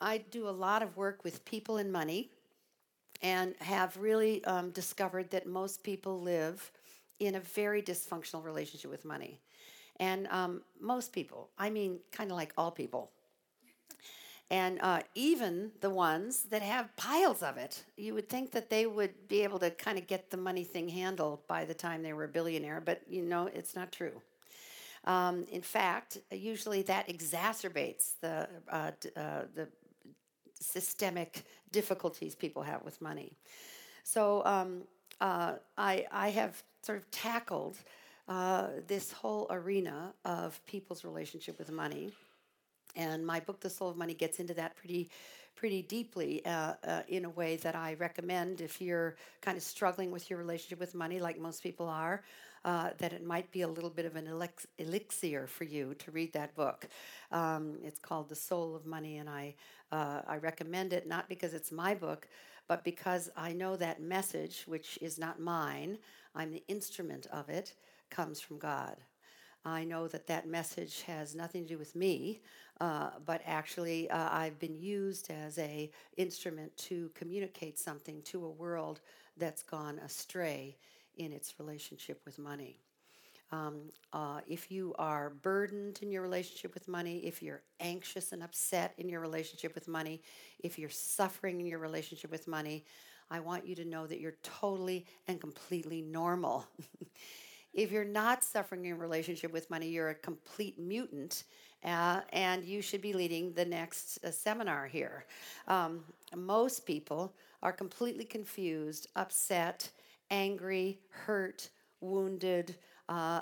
I do a lot of work with people and money, and have really discovered that most people live in a very dysfunctional relationship with money. And most people, I mean kind of like all people. And even the ones that have piles of it, you would think that they would be able to kind of get the money thing handled by the time they were a billionaire, but you know, it's not true. In fact, usually that exacerbates the systemic difficulties people have with money. So I have sort of tackled this whole arena of people's relationship with money. And my book, The Soul of Money, gets into that pretty deeply in a way that I recommend if you're kind of struggling with your relationship with money, like most people are, that it might be a little bit of an elixir for you to read that book. It's called The Soul of Money, and I recommend it not because it's my book, but because I know that message, which is not mine, I'm the instrument of it, comes from God. I know that that message has nothing to do with me, but actually I've been used as an instrument to communicate something to a world that's gone astray in its relationship with money. If you are burdened in your relationship with money, if you're anxious and upset in your relationship with money, if you're suffering in your relationship with money, I want you to know that you're totally and completely normal. If you're not suffering in a relationship with money, you're a complete mutant, and you should be leading the next seminar here. Most people are completely confused, upset, angry, hurt, wounded,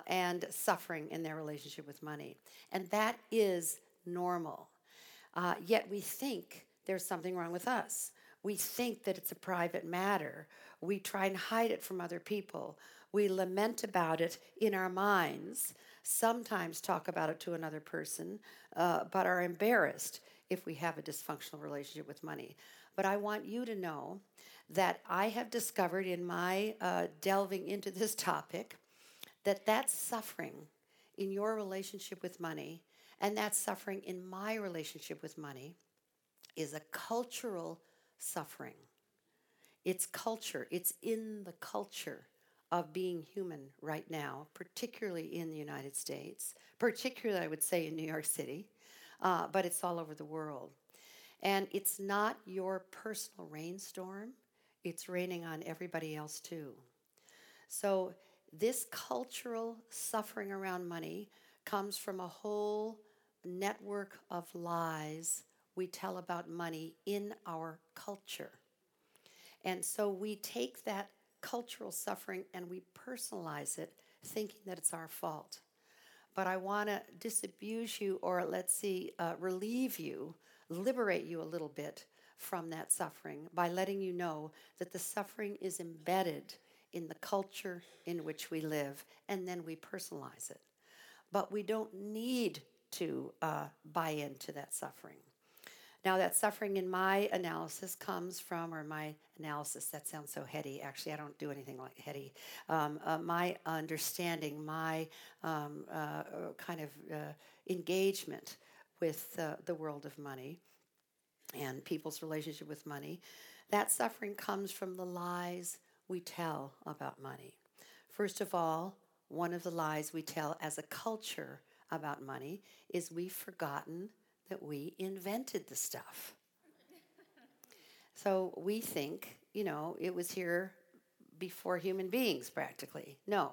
and suffering in their relationship with money. And that is normal. Yet we think there's something wrong with us. We think that it's a private matter. We try and hide it from other people. We lament about it in our minds, sometimes talk about it to another person, but are embarrassed if we have a dysfunctional relationship with money. But I want you to know that I have discovered in my delving into this topic that that suffering in your relationship with money and that suffering in my relationship with money is a cultural suffering. It's culture. It's in the culture of being human right now, particularly in the United States, particularly, I would say, in New York City, but it's all over the world. And it's not your personal rainstorm. It's raining on everybody else, too. So this cultural suffering around money comes from a whole network of lies we tell about money in our culture. And so we take that cultural suffering and we personalize it, thinking that it's our fault. But I want to disabuse you, or let's see, relieve you, liberate you a little bit from that suffering by letting you know that the suffering is embedded in the culture in which we live, and then we personalize it. But we don't need to buy into that suffering. Now, that suffering in my analysis comes from, or my analysis, that sounds so heady. Actually, I don't do anything like heady. My understanding, my kind of engagement with the world of money and people's relationship with money, that suffering comes from the lies we tell about money. First of all, one of the lies we tell as a culture about money is we've forgotten that we invented the stuff. So we think, you know, it was here before human beings, practically. No.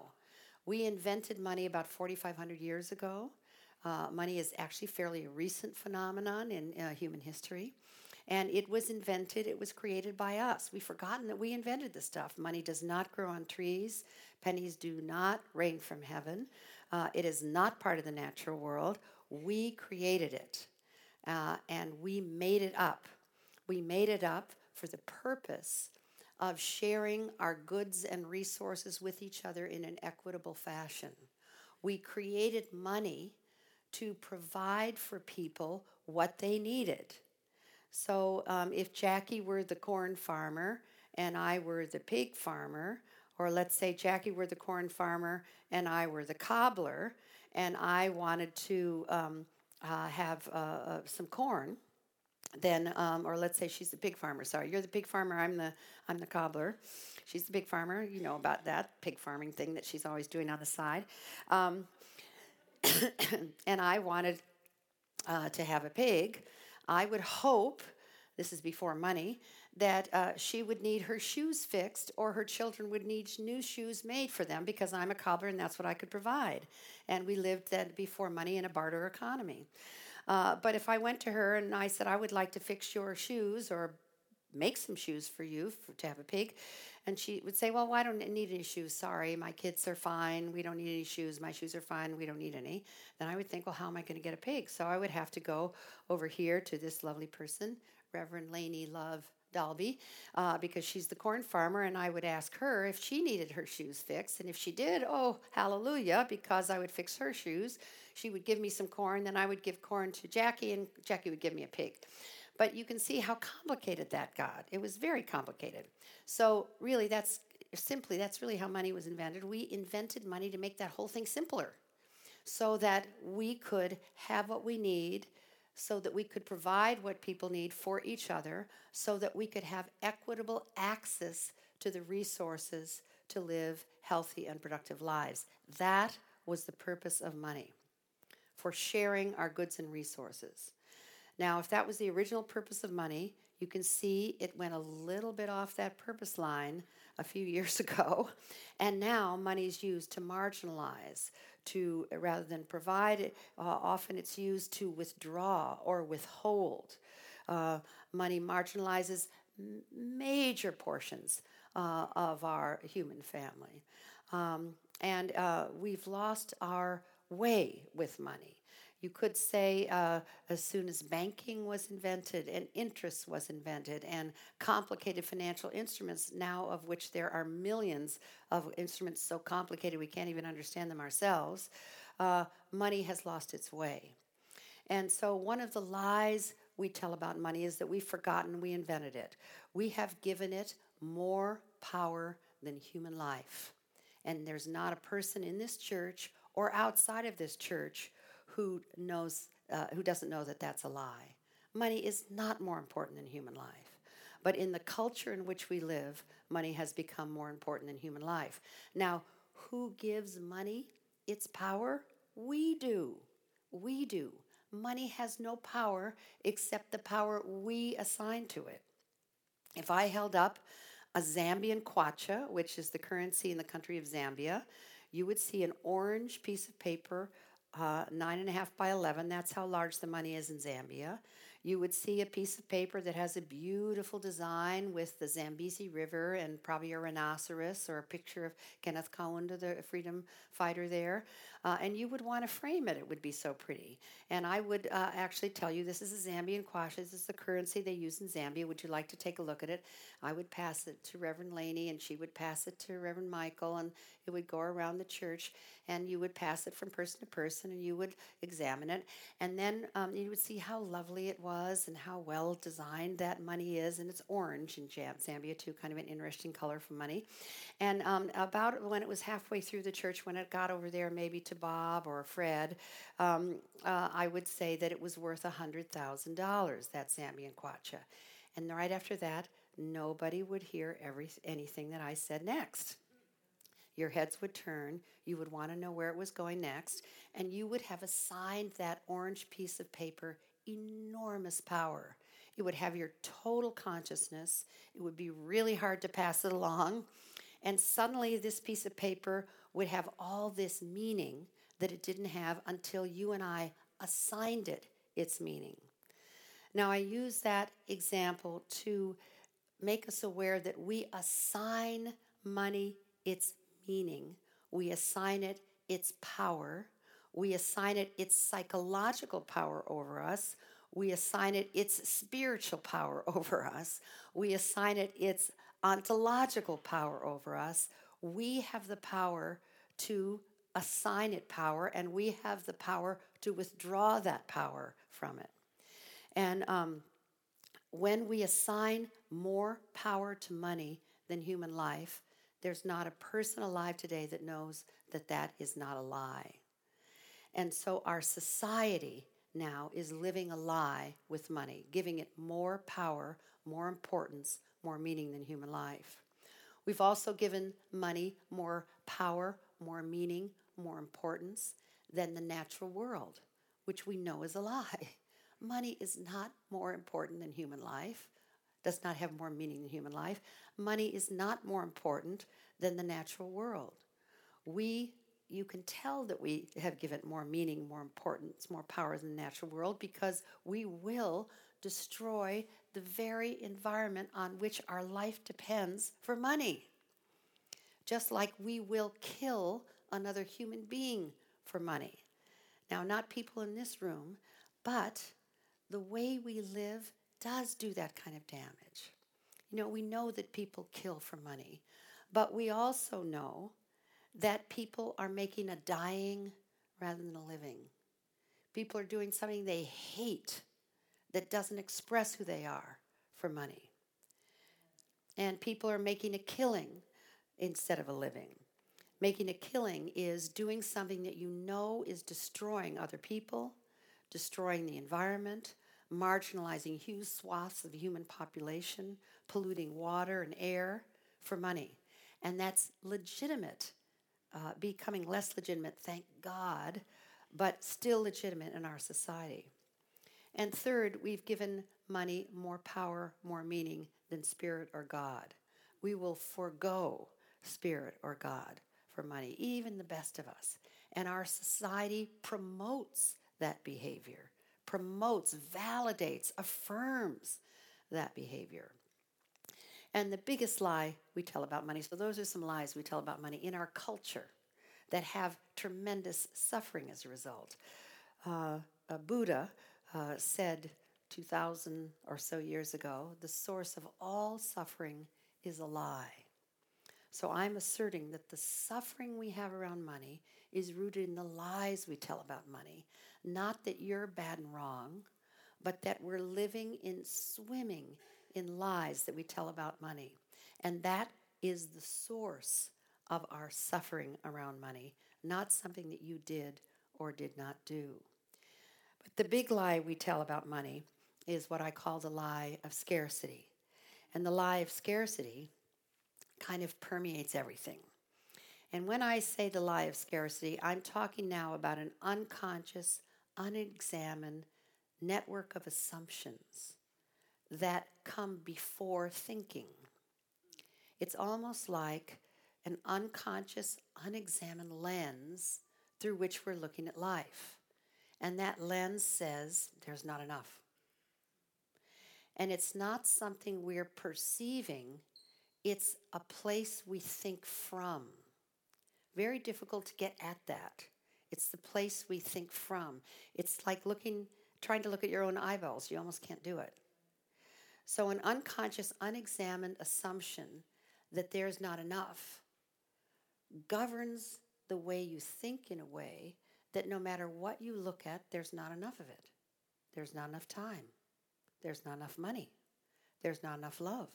We invented money about 4,500 years ago. Money is actually fairly a recent phenomenon in human history. And it was invented, it was created by us. We've forgotten that we invented this stuff. Money does not grow on trees. Pennies do not rain from heaven. It is not part of the natural world. We created it. And we made it up. We made it up for the purpose of sharing our goods and resources with each other in an equitable fashion. We created money to provide for people what they needed. So if Jackie were the corn farmer and I were the pig farmer, or let's say Jackie were the corn farmer and I were the cobbler, and I wanted to have some corn, then, or let's say she's the pig farmer. Sorry, you're the pig farmer. I'm the cobbler. She's the pig farmer. You know about that pig farming thing that she's always doing on the side. And I wanted to have a pig. I would hope, this is before money, that she would need her shoes fixed, or her children would need new shoes made for them, because I'm a cobbler and that's what I could provide. And we lived then before money in a barter economy. But if I went to her and I said, I would like to fix your shoes or make some shoes for you to have a pig, and she would say, well, I don't need any shoes, sorry, my kids are fine, we don't need any shoes, my shoes are fine, we don't need any, then I would think, well, how am I going to get a pig? So I would have to go over here to this lovely person, Reverend Lainey Love Dalby, because she's the corn farmer, and I would ask her if she needed her shoes fixed, and if she did, oh, hallelujah, because I would fix her shoes. She would give me some corn, then I would give corn to Jackie, and Jackie would give me a pig. But you can see how complicated that got. It was very complicated. So really, that's really how money was invented. We invented money to make that whole thing simpler, so that we could have what we need, so that we could provide what people need for each other, so that we could have equitable access to the resources to live healthy and productive lives. That was the purpose of money, for sharing our goods and resources. Now, if that was the original purpose of money, you can see it went a little bit off that purpose line a few years ago, and now money is used to marginalize, to rather than provide it, often it's used to withdraw or withhold. Money marginalizes major portions of our human family, and we've lost our way with money. You could say as soon as banking was invented and interest was invented and complicated financial instruments, now of which there are millions of instruments so complicated we can't even understand them ourselves, money has lost its way. And so one of the lies we tell about money is that we've forgotten we invented it. We have given it more power than human life. And there's not a person in this church or outside of this church who doesn't know that that's a lie. Money is not more important than human life. But in the culture in which we live, money has become more important than human life. Now, who gives money its power? We do. We do. Money has no power except the power we assign to it. If I held up a Zambian kwacha, which is the currency in the country of Zambia, you would see an orange piece of paper, 9.5 by 11, that's how large the money is in Zambia. You would see a piece of paper that has a beautiful design with the Zambezi River and probably a rhinoceros or a picture of Kenneth Kaunda, the freedom fighter there. And you would want to frame it. It would be so pretty. And I would actually tell you, this is a Zambian kwacha. This is the currency they use in Zambia. Would you like to take a look at it? I would pass it to Reverend Laney, and she would pass it to Reverend Michael, and it would go around the church, and you would pass it from person to person, and you would examine it. And then you would see how lovely it was, and how well designed that money is, and it's orange in Zambia too, kind of an interesting color for money. And about when it was halfway through the church, when it got over there maybe to Bob or Fred, I would say that it was worth $100,000, that Zambian kwacha. And right after that, nobody would hear anything that I said next. Your heads would turn, you would want to know where it was going next, and you would have assigned that orange piece of paper enormous power. It would have your total consciousness. It would be really hard to pass it along. And suddenly this piece of paper would have all this meaning that it didn't have until you and I assigned it its meaning. Now, I use that example to make us aware that we assign money its meaning. We assign it its power. We assign it its psychological power over us. We assign it its spiritual power over us. We assign it its ontological power over us. We have the power to assign it power, and we have the power to withdraw that power from it. And when we assign more power to money than human life, there's not a person alive today that knows that that is not a lie. And so our society now is living a lie with money, giving it more power, more importance, more meaning than human life. We've also given money more power, more meaning, more importance than the natural world, which we know is a lie. Money is not more important than human life, does not have more meaning than human life. Money is not more important than the natural world. You can tell that we have given more meaning, more importance, more power than the natural world because we will destroy the very environment on which our life depends for money. Just like we will kill another human being for money. Now, not people in this room, but the way we live does do that kind of damage. You know, we know that people kill for money, but we also know that people are making a dying rather than a living. People are doing something they hate that doesn't express who they are for money. And people are making a killing instead of a living. Making a killing is doing something that you know is destroying other people, destroying the environment, marginalizing huge swaths of the human population, polluting water and air for money. And that's legitimate, becoming less legitimate, thank God, but still legitimate in our society. And third, we've given money more power, more meaning than spirit or God. We will forego spirit or God for money, even the best of us. And our society promotes that behavior, promotes, validates, affirms that behavior. And the biggest lie we tell about money, so those are some lies we tell about money in our culture that have tremendous suffering as a result. Buddha said 2,000 or so years ago, the source of all suffering is a lie. So I'm asserting that the suffering we have around money is rooted in the lies we tell about money. Not that you're bad and wrong, but that we're living in swimming in lies that we tell about money. And that is the source of our suffering around money, not something that you did or did not do. But the big lie we tell about money is what I call the lie of scarcity. And the lie of scarcity kind of permeates everything. And when I say the lie of scarcity, I'm talking now about an unconscious, unexamined network of assumptions that come before thinking. It's almost like an unconscious, unexamined lens through which we're looking at life. And that lens says there's not enough. And it's not something we're perceiving, it's a place we think from. Very difficult to get at that. It's the place we think from. It's like trying to look at your own eyeballs. You almost can't do it. So an unconscious, unexamined assumption that there's not enough governs the way you think in a way that no matter what you look at, there's not enough of it. There's not enough time. There's not enough money. There's not enough love.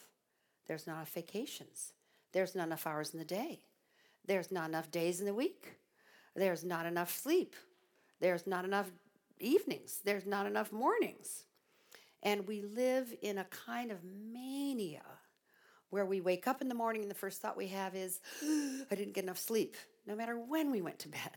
There's not enough vacations. There's not enough hours in the day. There's not enough days in the week. There's not enough sleep. There's not enough evenings. There's not enough mornings. And we live in a kind of mania where we wake up in the morning and the first thought we have is, I didn't get enough sleep, no matter when we went to bed.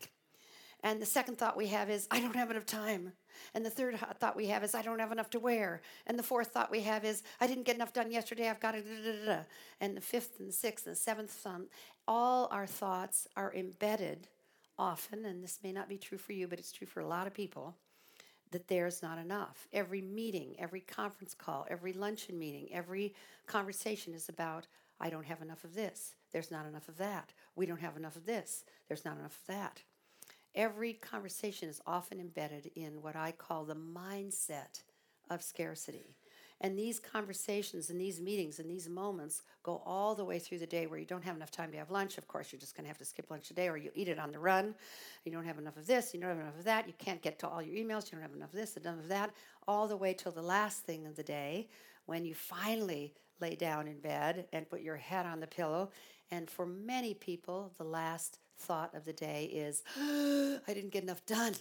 And the second thought we have is, I don't have enough time. And the third thought we have is, I don't have enough to wear. And the fourth thought we have is, I didn't get enough done yesterday, I've got to da-da-da-da. And the fifth and the sixth and the seventh, all our thoughts are embedded often, and this may not be true for you, but it's true for a lot of people, that there's not enough. Every meeting, every conference call, every luncheon meeting, every conversation is about, I don't have enough of this. There's not enough of that. We don't have enough of this. There's not enough of that. Every conversation is often embedded in what I call the mindset of scarcity. And these conversations and these meetings and these moments go all the way through the day where you don't have enough time to have lunch. Of course, you're just going to have to skip lunch today, or you eat it on the run. You don't have enough of this. You don't have enough of that. You can't get to all your emails. You don't have enough of this, enough of that, all the way till the last thing of the day when you finally lay down in bed and put your head on the pillow. And for many people, the last thought of the day is, I didn't get enough done.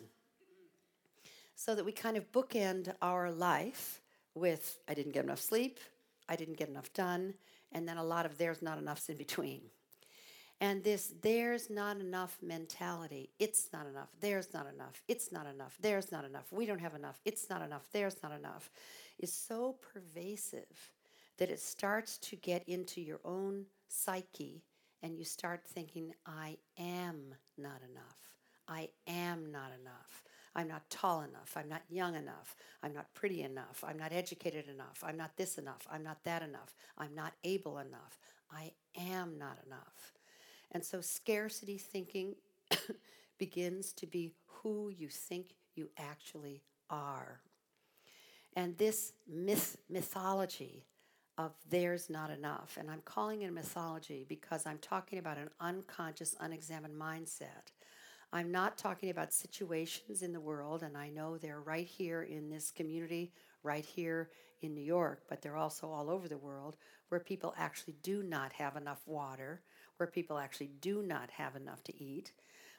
so that we kind of bookend our life with, I didn't get enough sleep, I didn't get enough done, and then a lot of there's not enough's in between. And this there's not enough mentality, it's not enough, there's not enough, it's not enough, there's not enough, we don't have enough, it's not enough, there's not enough, is so pervasive that it starts to get into your own psyche and you start thinking, I am not enough, I am not enough, I'm not tall enough, I'm not young enough, I'm not pretty enough, I'm not educated enough, I'm not this enough, I'm not that enough, I'm not able enough, I am not enough. And so scarcity thinking begins to be who you think you actually are. And this mythology of there's not enough, and I'm calling it a mythology because I'm talking about an unconscious, unexamined mindset. I'm not talking about situations in the world, and I know they're right here in this community, right here in New York, but they're also all over the world, where people actually do not have enough water, where people actually do not have enough to eat,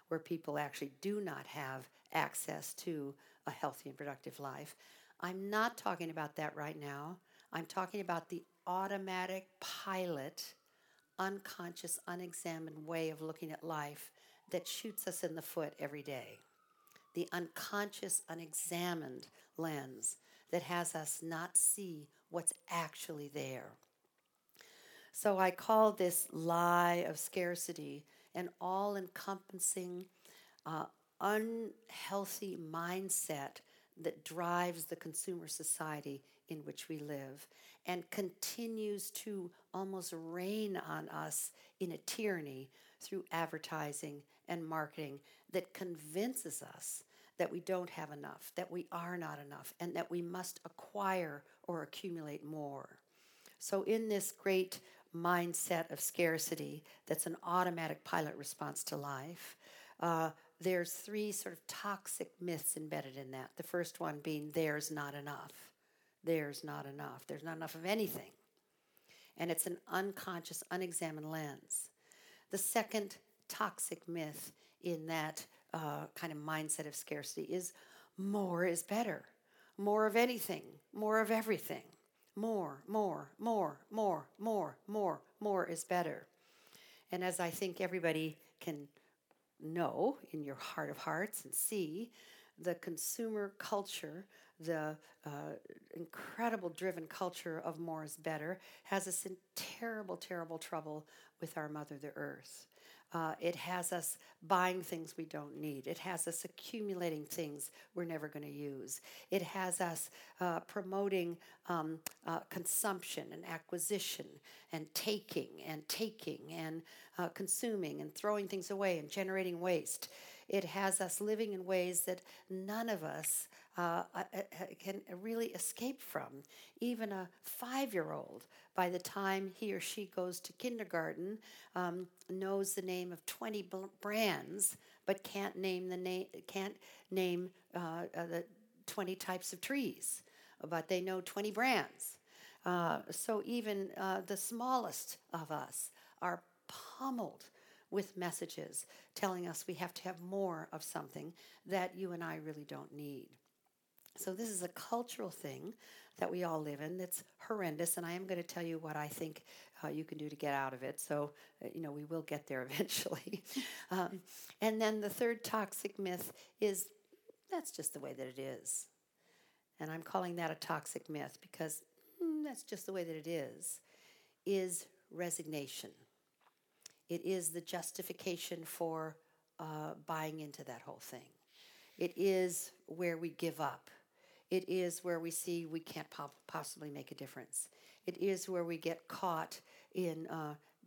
where people actually do not have access to a healthy and productive life. I'm not talking about that right now. I'm talking about the automatic pilot, unconscious, unexamined way of looking at life that shoots us in the foot every day. The unconscious, unexamined lens that has us not see what's actually there. So I call this lie of scarcity an all-encompassing, unhealthy mindset that drives the consumer society in which we live and continues to almost rain on us in a tyranny through advertising and marketing that convinces us that we don't have enough, that we are not enough, and that we must acquire or accumulate more. So in this great mindset of scarcity that's an automatic pilot response to life, there's three sort of toxic myths embedded in that. The first one being there's not enough. There's not enough. There's not enough of anything. And it's an unconscious, unexamined lens. The second toxic myth in that kind of mindset of scarcity is more is better. More of anything. More of everything. More, more, more, more, more, more, more is better. And as I think everybody can know in your heart of hearts and see, the consumer culture, the incredible driven culture of more is better, has us in terrible, terrible trouble with our Mother the Earth. It has us buying things we don't need. It has us accumulating things we're never going to use. It has us promoting consumption and acquisition and taking and consuming and throwing things away and generating waste. It has us living in ways that none of us can really escape from. Even a 5-year-old, by the time he or she goes to kindergarten, knows the name of 20 brands, but can't name the 20 types of trees. But they know 20 brands. So even the smallest of us are pummeled with messages telling us we have to have more of something that you and I really don't need. So this is a cultural thing that we all live in that's horrendous, and I am going to tell you what I think you can do to get out of it. So, we will get there eventually. And then the third toxic myth is that's just the way that it is. And I'm calling that a toxic myth because that's just the way that it is resignation. It is the justification for buying into that whole thing. It is where we give up. It is where we see we can't possibly make a difference. It is where we get caught in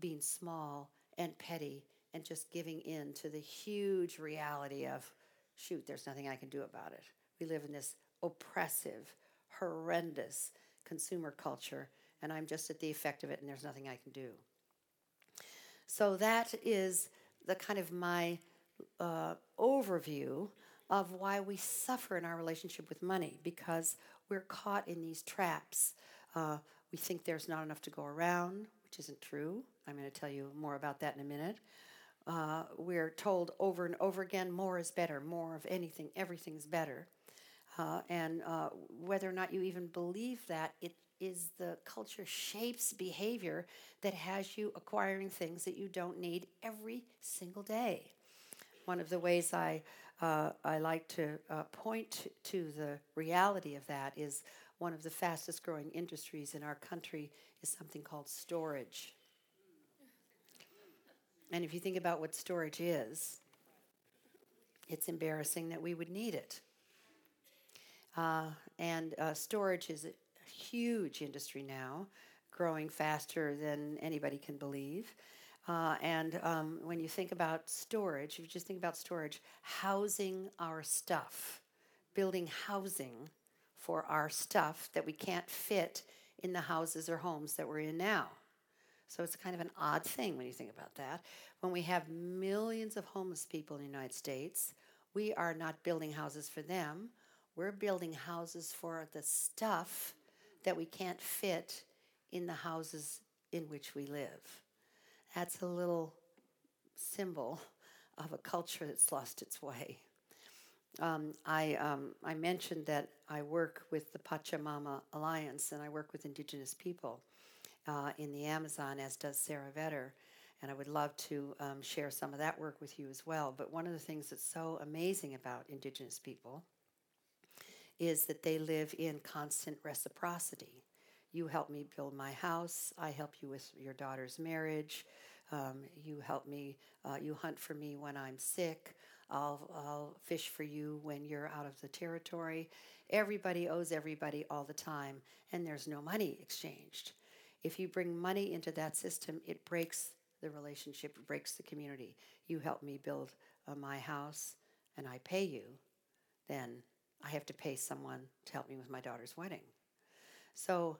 being small and petty and just giving in to the huge reality of, shoot, there's nothing I can do about it. We live in this oppressive, horrendous consumer culture, and I'm just at the effect of it, and there's nothing I can do. So that is the kind of my overview of why we suffer in our relationship with money, because we're caught in these traps. We think there's not enough to go around, which isn't true. I'm going to tell you more about that in a minute. We're told over and over again, more is better, more of anything, everything's better. And whether or not you even believe that, it is the culture shapes behavior that has you acquiring things that you don't need every single day. One of the ways I like to point to the reality of that is one of the fastest growing industries in our country is something called storage. And if you think about what storage is, it's embarrassing that we would need it. And storage is a huge industry now, growing faster than anybody can believe. And when you think about storage, if you just think about storage, housing our stuff, building housing for our stuff that we can't fit in the houses or homes that we're in now. So it's kind of an odd thing when you think about that. When we have millions of homeless people in the United States, we are not building houses for them. We're building houses for the stuff that we can't fit in the houses in which we live. That's a little symbol of a culture that's lost its way. I mentioned that I work with the Pachamama Alliance, and I work with indigenous people in the Amazon, as does Sara Vetter, and I would love to share some of that work with you as well. But one of the things that's so amazing about indigenous people is that they live in constant reciprocity. You help me build my house. I help you with your daughter's marriage. You help me. You hunt for me when I'm sick. I'll fish for you when you're out of the territory. Everybody owes everybody all the time, and there's no money exchanged. If you bring money into that system, it breaks the relationship. It breaks the community. You help me build my house, and I pay you. Then I have to pay someone to help me with my daughter's wedding. So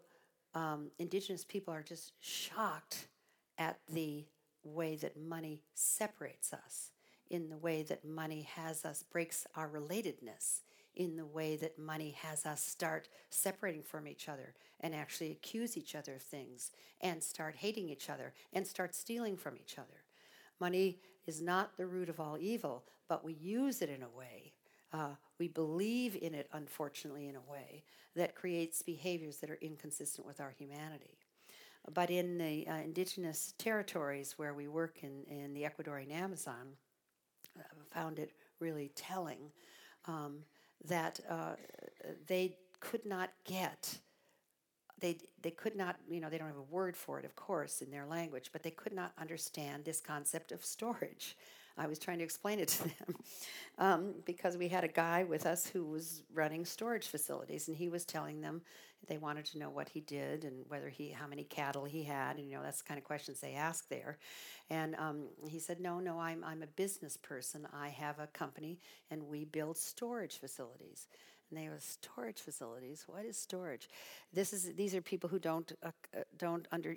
indigenous people are just shocked at the way that money separates us, in the way that money has us, breaks our relatedness, in the way that money has us start separating from each other and actually accuse each other of things and start hating each other and start stealing from each other. Money is not the root of all evil, but we use it in a way. We believe in it, unfortunately, in a way that creates behaviors that are inconsistent with our humanity. But in the indigenous territories where we work in the Ecuadorian Amazon, I found it really telling that they could not get, they could not, they don't have a word for it, of course, in their language, but they could not understand this concept of storage. I was trying to explain it to them because we had a guy with us who was running storage facilities, and he was telling them they wanted to know what he did and whether how many cattle he had, and that's the kind of questions they ask there. And he said, no, I'm a business person. I have a company, and we build storage facilities. And they were storage facilities. What is storage? These are people who don't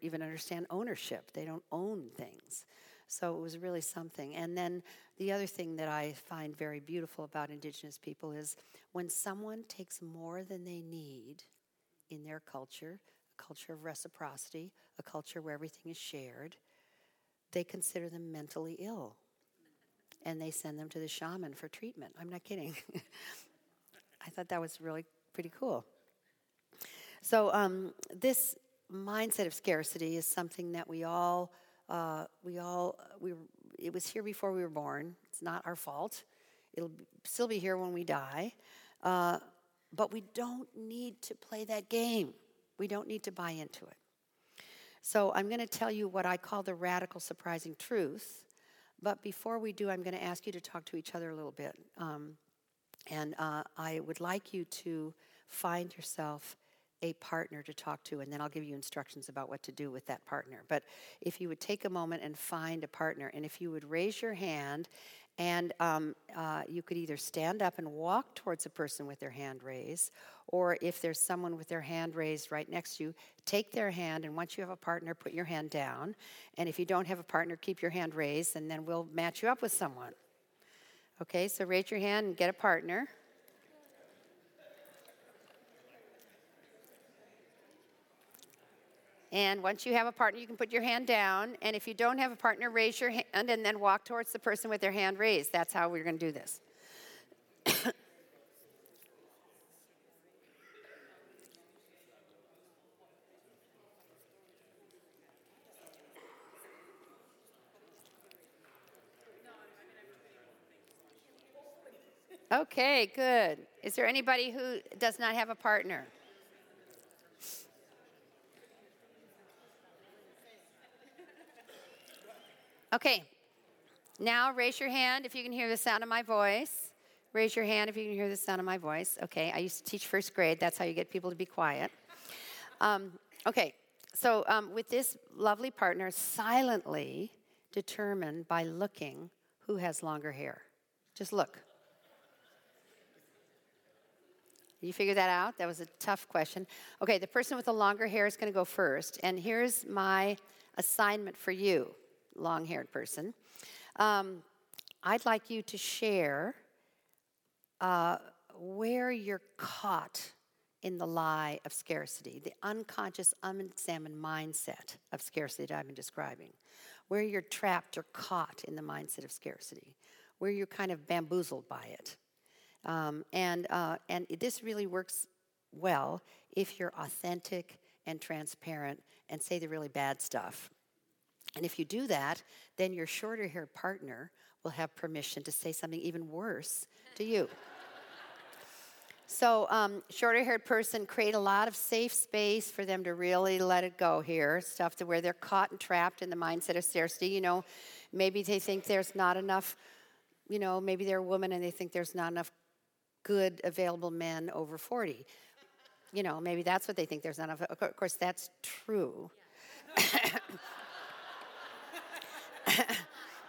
even understand ownership. They don't own things. So it was really something. And then the other thing that I find very beautiful about indigenous people is when someone takes more than they need in their culture, a culture of reciprocity, a culture where everything is shared, they consider them mentally ill. And they send them to the shaman for treatment. I'm not kidding. I thought that was really pretty cool. So this mindset of scarcity is something that it was here before we were born. It's not our fault. It'll still be here when we die. But we don't need to play that game. We don't need to buy into it. So I'm going to tell you what I call the radical surprising truth. But before we do, I'm going to ask you to talk to each other a little bit. And I would like you to find yourself a partner to talk to, and then I'll give you instructions about what to do with that partner. But if you would take a moment and find a partner, and if you would raise your hand, and you could either stand up and walk towards a person with their hand raised, or if there's someone with their hand raised right next to you, take their hand, and once you have a partner, put your hand down. And if you don't have a partner, keep your hand raised, and then we'll match you up with someone. Okay, so raise your hand and get a partner. And once you have a partner, you can put your hand down. And if you don't have a partner, raise your hand and then walk towards the person with their hand raised. That's how we're going to do this. Okay, good. Is there anybody who does not have a partner? Okay, now raise your hand if you can hear the sound of my voice. Raise your hand if you can hear the sound of my voice. Okay, I used to teach first grade. That's how you get people to be quiet. Okay, so with this lovely partner, silently determine by looking who has longer hair. Just look. You figure that out? That was a tough question. Okay, the person with the longer hair is going to go first. And here's my assignment for you, long-haired person. I'd like you to share where you're caught in the lie of scarcity, the unconscious, unexamined mindset of scarcity that I've been describing, where you're trapped or caught in the mindset of scarcity, where you're kind of bamboozled by it. And this really works well if you're authentic and transparent and say the really bad stuff. And if you do that, then your shorter-haired partner will have permission to say something even worse to you. So shorter-haired person, create a lot of safe space for them to really let it go here, stuff to where they're caught and trapped in the mindset of scarcity. You know, maybe they think there's not enough, you know, maybe they're a woman and they think there's not enough good available men over 40. You know, maybe that's what they think there's not enough. Of course, that's true. Yeah.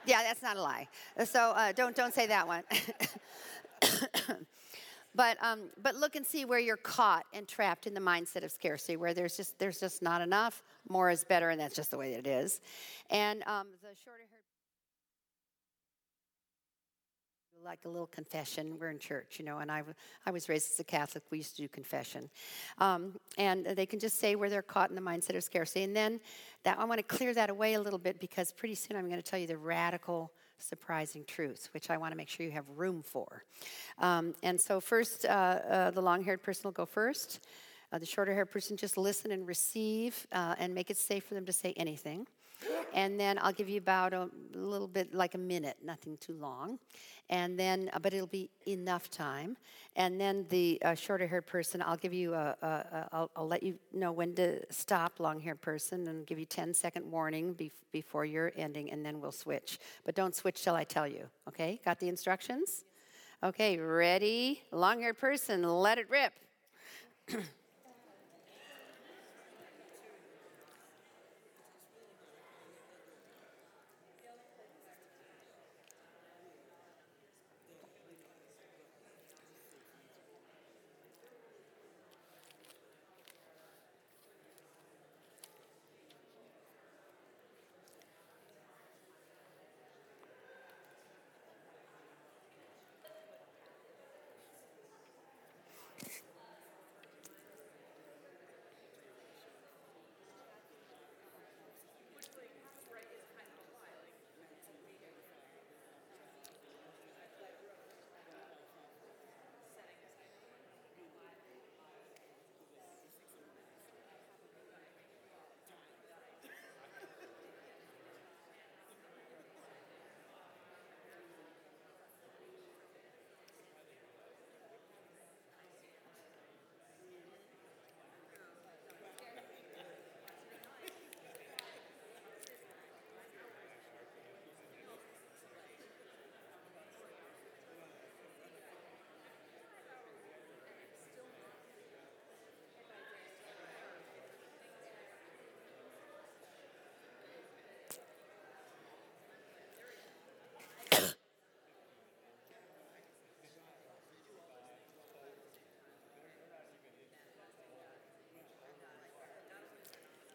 Yeah, that's not a lie. So don't say that one. But look and see where you're caught and trapped in the mindset of scarcity, where there's just not enough. More is better, and that's just the way that it is. And the shorter hair. Like a little confession. We're in church, you know, and I was raised as a Catholic. We used to do confession. And they can just say where they're caught in the mindset of scarcity. And then I want to clear that away a little bit, because pretty soon I'm going to tell you the radical, surprising truth, which I want to make sure you have room for. And so first, the long-haired person will go first. The shorter-haired person, just listen and receive and make it safe for them to say anything. And then I'll give you about a little bit, like a minute, nothing too long. And then, but it'll be enough time. And then the shorter-haired person, I'll give you I'll let you know when to stop, long-haired person, and give you 10-second warning before you're ending, and then we'll switch. But don't switch till I tell you, okay? Got the instructions? Okay, ready? Long-haired person, let it rip.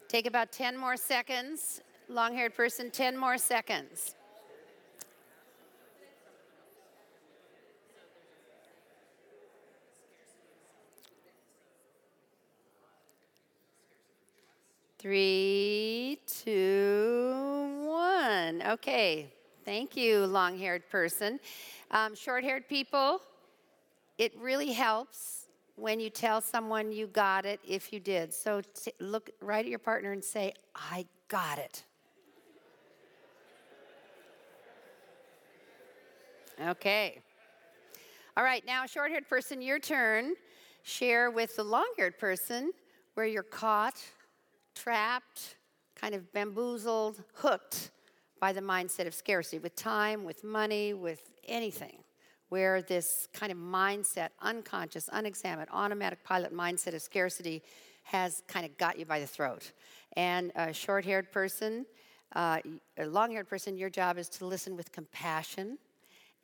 Take about 10 more seconds. Long-haired person, 10 more seconds. Three, two, one. Okay. Thank you, long-haired person. Short-haired people, it really helps when you tell someone you got it, if you did. So look right at your partner and say, I got it. Okay. All right, now short-haired person, your turn. Share with the long-haired person where you're caught, trapped, kind of bamboozled, hooked by the mindset of scarcity, with time, with money, with anything, where this kind of mindset, unconscious, unexamined, automatic pilot mindset of scarcity has kind of got you by the throat. And a short-haired person, a long-haired person, your job is to listen with compassion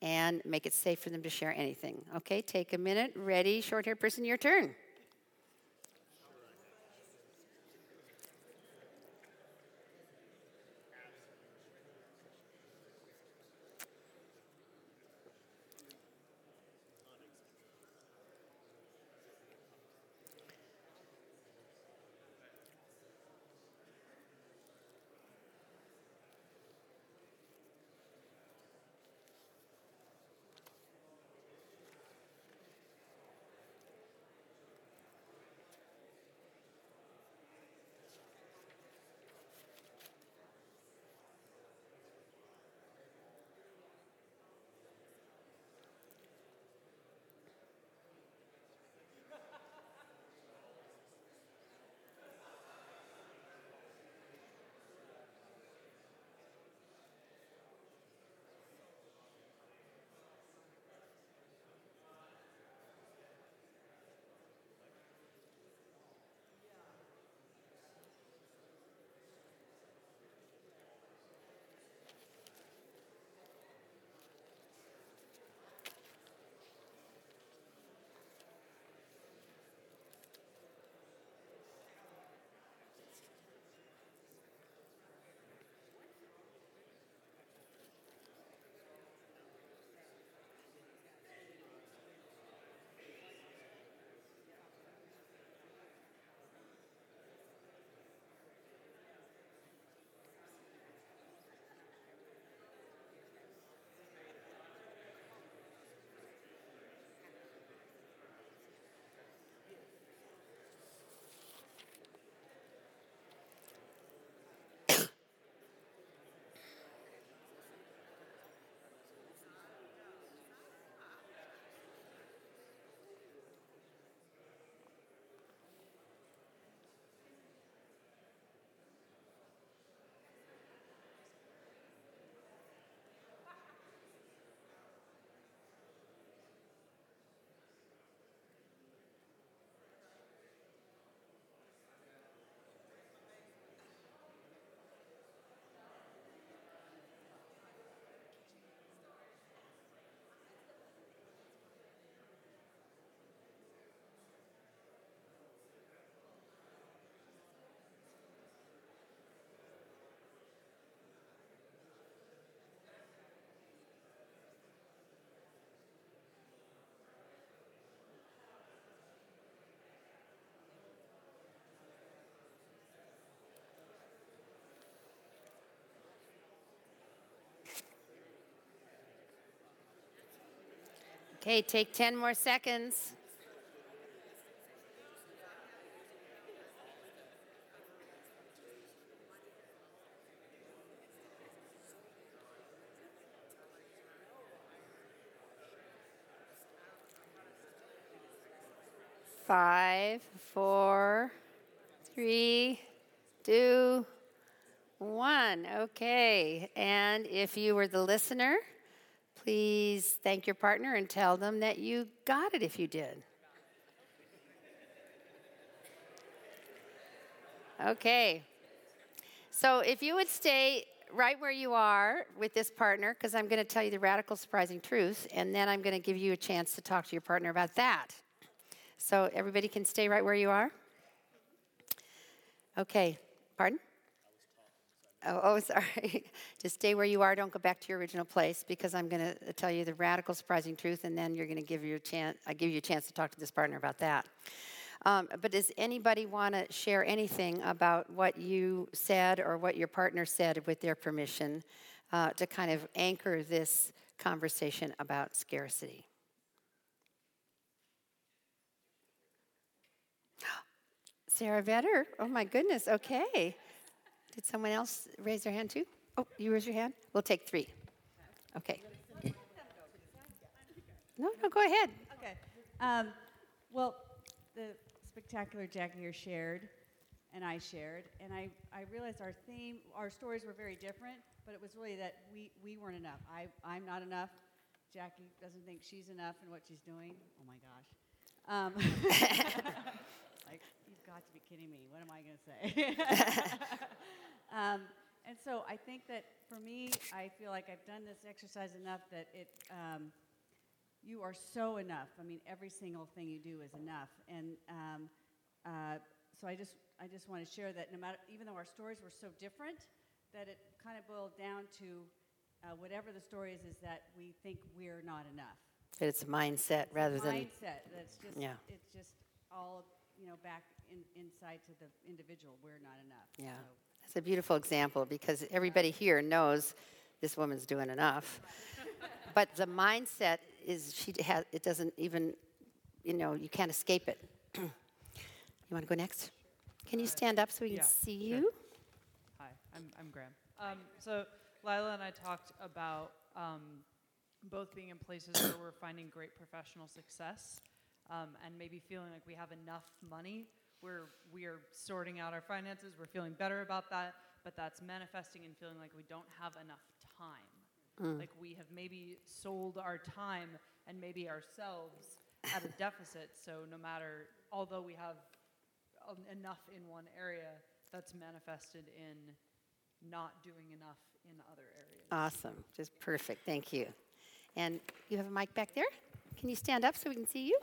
and make it safe for them to share anything. Okay, take a minute. Ready, short-haired person, your turn. Okay, take 10 more seconds. Five, four, three, two, one. Okay, and if you were the listener, please thank your partner and tell them that you got it if you did. Okay. So if you would stay right where you are with this partner, because I'm going to tell you the radical, surprising truth, and then I'm going to give you a chance to talk to your partner about that. So everybody can stay right where you are? Okay. Pardon? Oh, sorry. Just stay where you are. Don't go back to your original place, because I'm going to tell you the radical, surprising truth, and then you're going to give you a chance to talk to this partner about that. But does anybody want to share anything about what you said or what your partner said, with their permission, to kind of anchor this conversation about scarcity? Sara Vetter. Oh, my goodness. Okay. Did someone else raise their hand too? Oh, you raise your hand? We'll take three. Okay. No, go ahead. Okay. Well, the spectacular Jackie shared, and I shared, and I realized our theme, our stories were very different, but it was really that we weren't enough. I'm not enough. Jackie doesn't think she's enough in what she's doing. Oh, my gosh. Like, you've got to be kidding me. What am I going to say? And so I think that for me, I feel like I've done this exercise enough that it you are so enough. I mean, every single thing you do is enough. And so I just want to share that no matter, even though our stories were so different, that it kind of boiled down to whatever the story is that we think we're not enough. It's a mindset rather than mindset. That's just It's just all back inside to the individual. We're not enough. Yeah, so. That's a beautiful example because everybody here knows this woman's doing enough, but the mindset is it doesn't even you can't escape it. You want to go next? Can you stand up so we can see you? Hi, I'm Graham. So Lila and I talked about. Both being in places where we're finding great professional success and maybe feeling like we have enough money, where we are sorting out our finances, we're feeling better about that, but that's manifesting in feeling like we don't have enough time. Like we have maybe sold our time and maybe ourselves at a deficit, so no matter, although we have enough in one area, that's manifested in not doing enough in other areas. Awesome, just perfect, thank you. And you have a mic back there. Can you stand up so we can see you?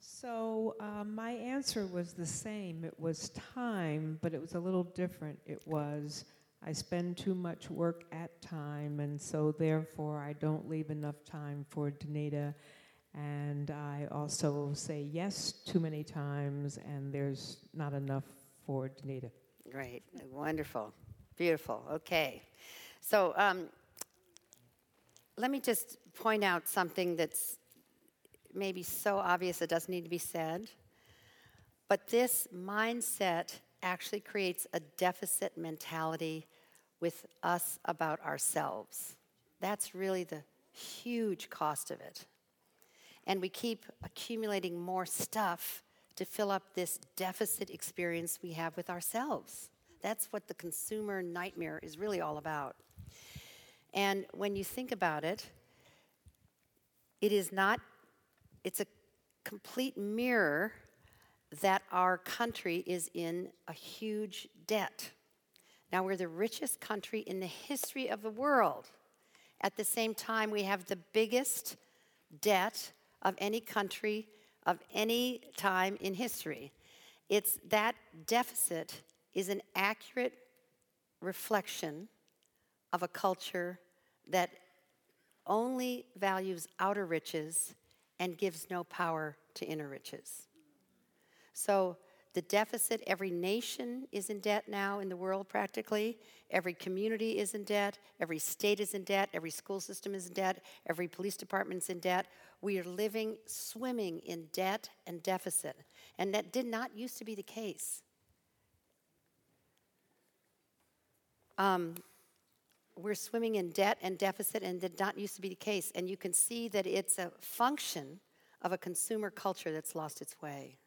So my answer was the same. It was time, but it was a little different. It was I spend too much work at time, and so therefore I don't leave enough time for Danita. And I also say yes too many times, and there's not enough for Danita. Great. Wonderful. Beautiful. Okay. So... let me just point out something that's maybe so obvious it doesn't need to be said, but this mindset actually creates a deficit mentality with us about ourselves. That's really the huge cost of it. And we keep accumulating more stuff to fill up this deficit experience we have with ourselves. That's what the consumer nightmare is really all about. And when you think about it, it is not, it's a complete mirror that our country is in a huge debt. Now, we're the richest country in the history of the world. At the same time, we have the biggest debt of any country of any time in history. It's that deficit is an accurate reflection of a culture that only values outer riches and gives no power to inner riches. So the deficit, every nation is in debt now in the world practically, every community is in debt, every state is in debt, every school system is in debt, every police department is in debt. We are living, swimming in debt and deficit. And that did not used to be the case. We're swimming in debt and deficit, and that not used to be the case. And you can see that it's a function of a consumer culture that's lost its way.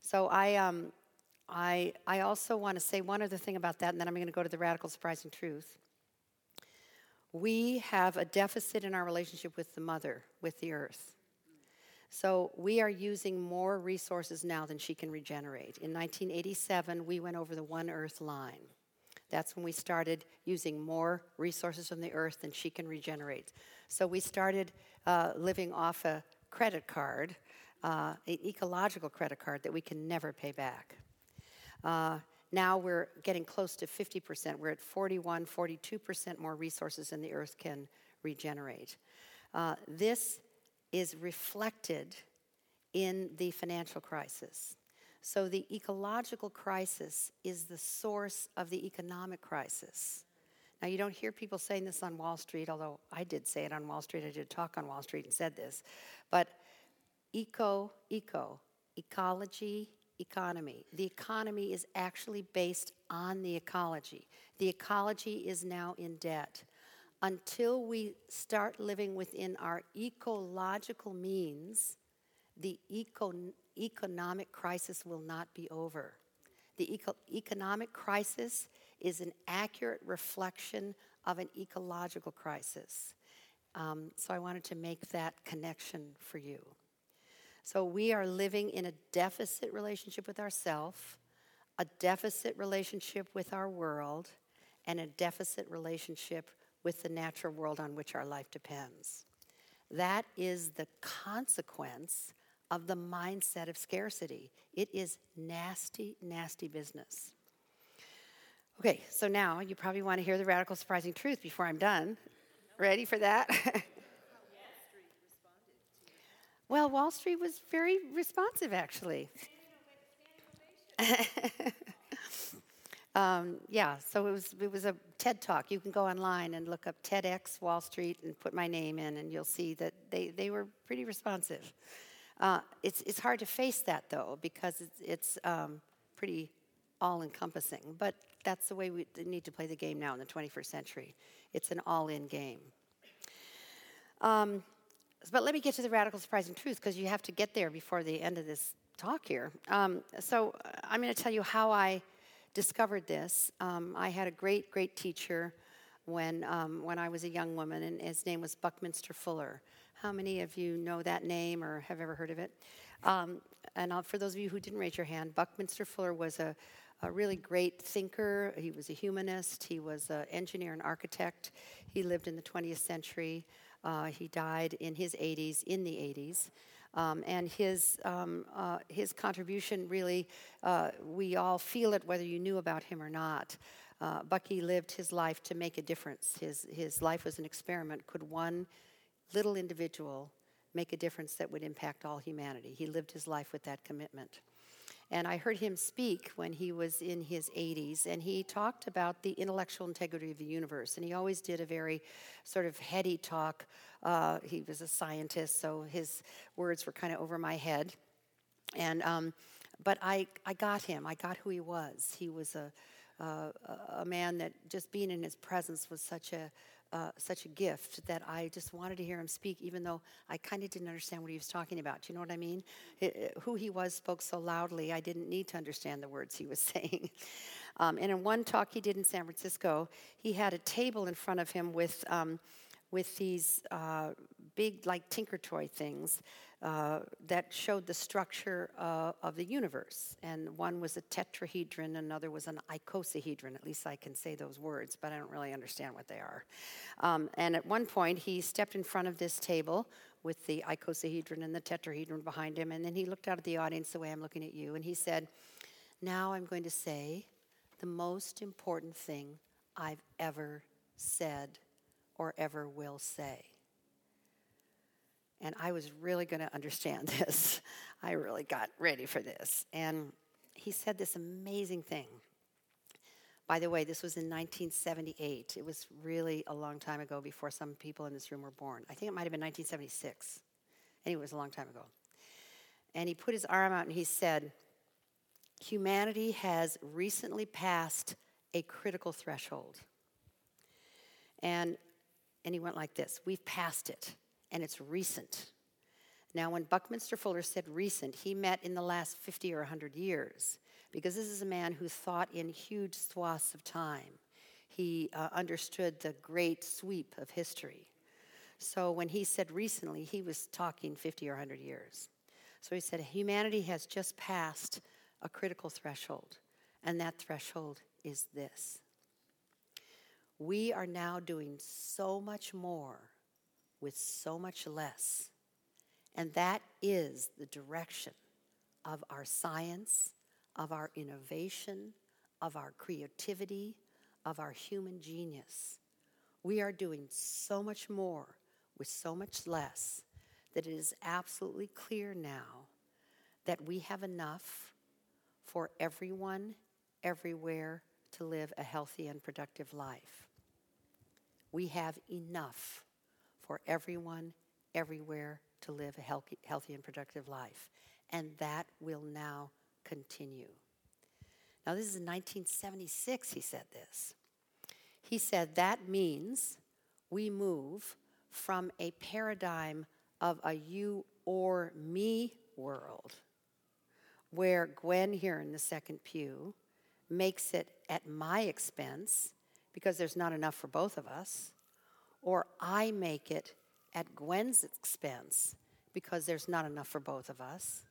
So I also want to say one other thing about that, and then I'm going to go to the radical, surprising truth. We have a deficit in our relationship with the mother, with the earth. So we are using more resources now than she can regenerate. In 1987, we went over the One Earth line. That's when we started using more resources from the earth than she can regenerate. So we started living off a credit card, an ecological credit card that we can never pay back. Now we're getting close to 50%. We're at 41, 42% more resources than the earth can regenerate. This is reflected in the financial crisis. So the ecological crisis is the source of the economic crisis. Now, you don't hear people saying this on Wall Street, although I did say it on Wall Street. I did talk on Wall Street and said this. But ecology, economy. The economy is actually based on the ecology. The ecology is now in debt. until we start living within our ecological means, the economic crisis will not be over. The economic crisis is an accurate reflection of an ecological crisis. So I wanted to make that connection for you. So we are living in a deficit relationship with ourselves, a deficit relationship with our world, and a deficit relationship with the natural world on which our life depends. That is the consequence of the mindset of scarcity. It is nasty, nasty business. Okay, so now you probably want to hear the radical, surprising truth before I'm done. Ready for that? Well, Wall Street was very responsive, actually. So it was a TED Talk. You can go online and look up TEDx Wall Street and put my name in, and you'll see that they were pretty responsive. It's hard to face that, though, because it's pretty all-encompassing. But that's the way we need to play the game now in the 21st century. It's an all-in game. But let me get to the radical, surprising truth, because you have to get there before the end of this talk here. So I'm going to tell you how I discovered this. I had a great, great teacher when I was a young woman, and his name was Buckminster Fuller. How many of you know that name or have ever heard of it? And for those of you who didn't raise your hand, Buckminster Fuller was a really great thinker. He was a humanist. He was an engineer and architect. He lived in the 20th century. He died in his 80s, and his contribution really, we all feel it whether you knew about him or not. Bucky lived his life to make a difference. His life was an experiment. Could one little individual make a difference that would impact all humanity? He lived his life with that commitment. And I heard him speak when he was in his 80s, and he talked about the intellectual integrity of the universe. And he always did a very sort of heady talk. He was a scientist, so his words were kind of over my head. And but I got him. I got who he was. He was a man that just being in his presence was such a gift that I just wanted to hear him speak, even though I kind of didn't understand what he was talking about. Do you know what I mean? Who he was spoke so loudly, I didn't need to understand the words he was saying. And in one talk he did in San Francisco, he had a table in front of him with these big, like, Tinker Toy things that showed the structure of the universe. And one was a tetrahedron, another was an icosahedron. At least I can say those words, but I don't really understand what they are. And at one point, he stepped in front of this table with the icosahedron and the tetrahedron behind him, and then he looked out at the audience the way I'm looking at you, and he said, "Now I'm going to say the most important thing I've ever said or ever will say." And I was really going to understand this. I really got ready for this. And he said this amazing thing. By the way, this was in 1978. It was really a long time ago, before some people in this room were born. I think it might have been 1976. Anyway, it was a long time ago. And he put his arm out and he said, "Humanity has recently passed a critical threshold." And he went like this, "We've passed it, and it's recent." Now, when Buckminster Fuller said recent, he meant in the last 50 or 100 years, because this is a man who thought in huge swaths of time. He understood the great sweep of history. So when he said recently, he was talking 50 or 100 years. So he said, "Humanity has just passed a critical threshold, and that threshold is this. We are now doing so much more with so much less, and that is the direction of our science, of our innovation, of our creativity, of our human genius. We are doing so much more with so much less that it is absolutely clear now that we have enough for everyone, everywhere, to live a healthy and productive life. We have enough for everyone, everywhere, to live a healthy and productive life. And that will now continue." Now, this is in 1976 he said this. He said, "That means we move from a paradigm of a you or me world, where Gwen here in the second pew makes it at my expense because there's not enough for both of us, or I make it at Gwen's expense because there's not enough for both of us.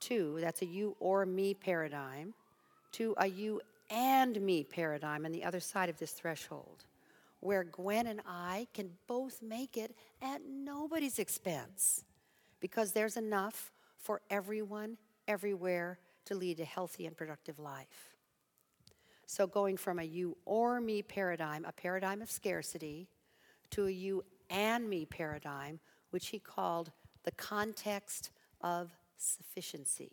Two, that's a you or me paradigm, to a you and me paradigm on the other side of this threshold, where Gwen and I can both make it at nobody's expense because there's enough for everyone, everywhere, to lead a healthy and productive life. So going from a you or me paradigm, a paradigm of scarcity, to a you and me paradigm, which he called the context of sufficiency.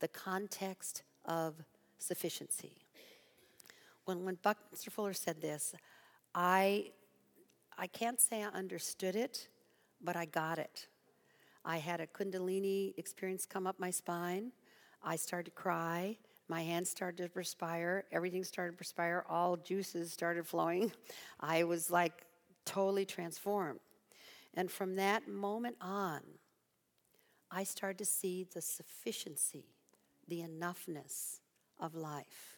The context of sufficiency. When Buckminster Fuller said this, I can't say I understood it, but I got it. I had a Kundalini experience come up my spine. I started to cry. My hands started to perspire. Everything started to perspire. All juices started flowing. I was like totally transformed. And from that moment on, I started to see the sufficiency, the enoughness of life.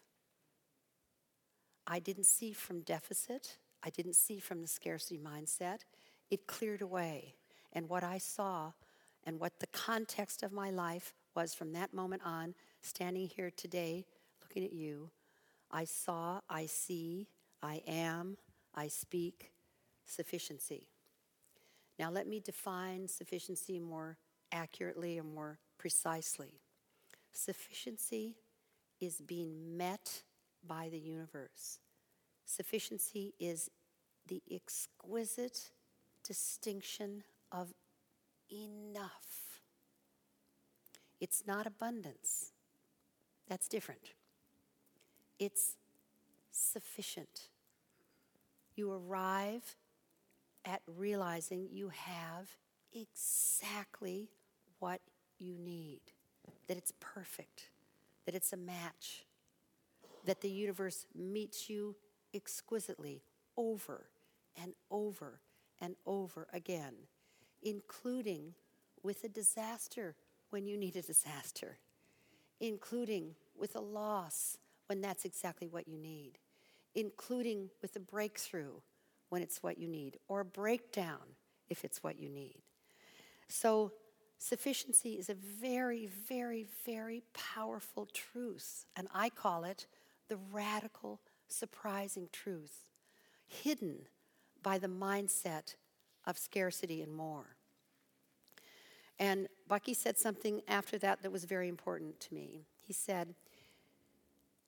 I didn't see from deficit. I didn't see from the scarcity mindset. It cleared away. And what I saw and what the context of my life was from that moment on, standing here today, looking at you, I saw, I see, I am, I speak, sufficiency. Now let me define sufficiency more accurately and more precisely. Sufficiency is being met by the universe. Sufficiency is the exquisite distinction of enough. It's not abundance. That's different. It's sufficient. You arrive at realizing you have exactly what you need, that it's perfect, that it's a match, that the universe meets you exquisitely over and over and over again, including with a disaster when you need a disaster, including with a loss when that's exactly what you need, including with a breakthrough when it's what you need, or a breakdown if it's what you need. So sufficiency is a very, very, very powerful truth, and I call it the radical, surprising truth, hidden by the mindset of scarcity and more. And Bucky said something after that that was very important to me. He said,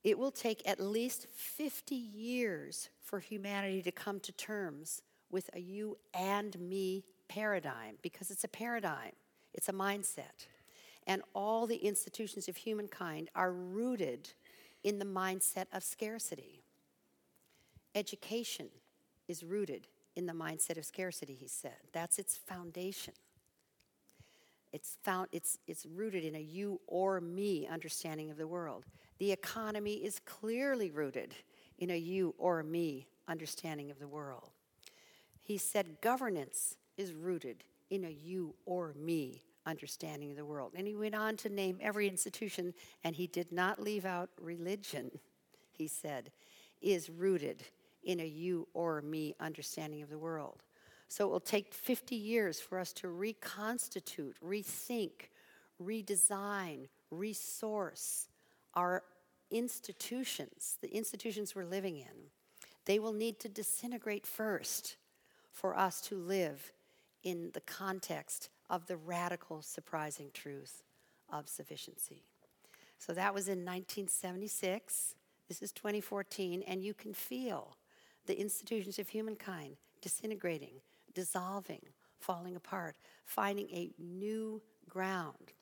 it will take at least 50 years for humanity to come to terms with a you and me paradigm, because it's a paradigm, it's a mindset. And all the institutions of humankind are rooted in the mindset of scarcity. Education is rooted in the mindset of scarcity, he said. That's its foundation. It's rooted in a you or me understanding of the world. The economy is clearly rooted in a you or me understanding of the world. He said governance is rooted in a you or me understanding of the world. And he went on to name every institution, and he did not leave out religion, he said, is rooted in a you or me understanding of the world. So it will take 50 years for us to reconstitute, rethink, redesign, resource our institutions, the institutions we're living in. They will need to disintegrate first for us to live in the context of the radical, surprising truth of sufficiency. So that was in 1976. This is 2014, and you can feel the institutions of humankind disintegrating, dissolving, falling apart, finding a new ground.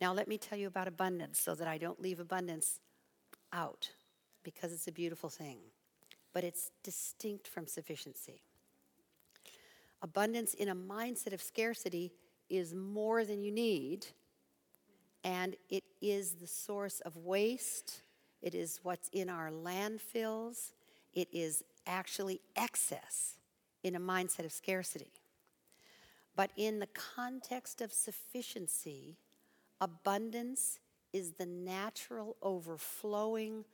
Now let me tell you about abundance so that I don't leave abundance out, because it's a beautiful thing, but it's distinct from sufficiency. Abundance in a mindset of scarcity is more than you need, and it is the source of waste. It is what's in our landfills. It is actually excess. in a mindset of scarcity. But in the context of sufficiency, abundance is the natural overflowing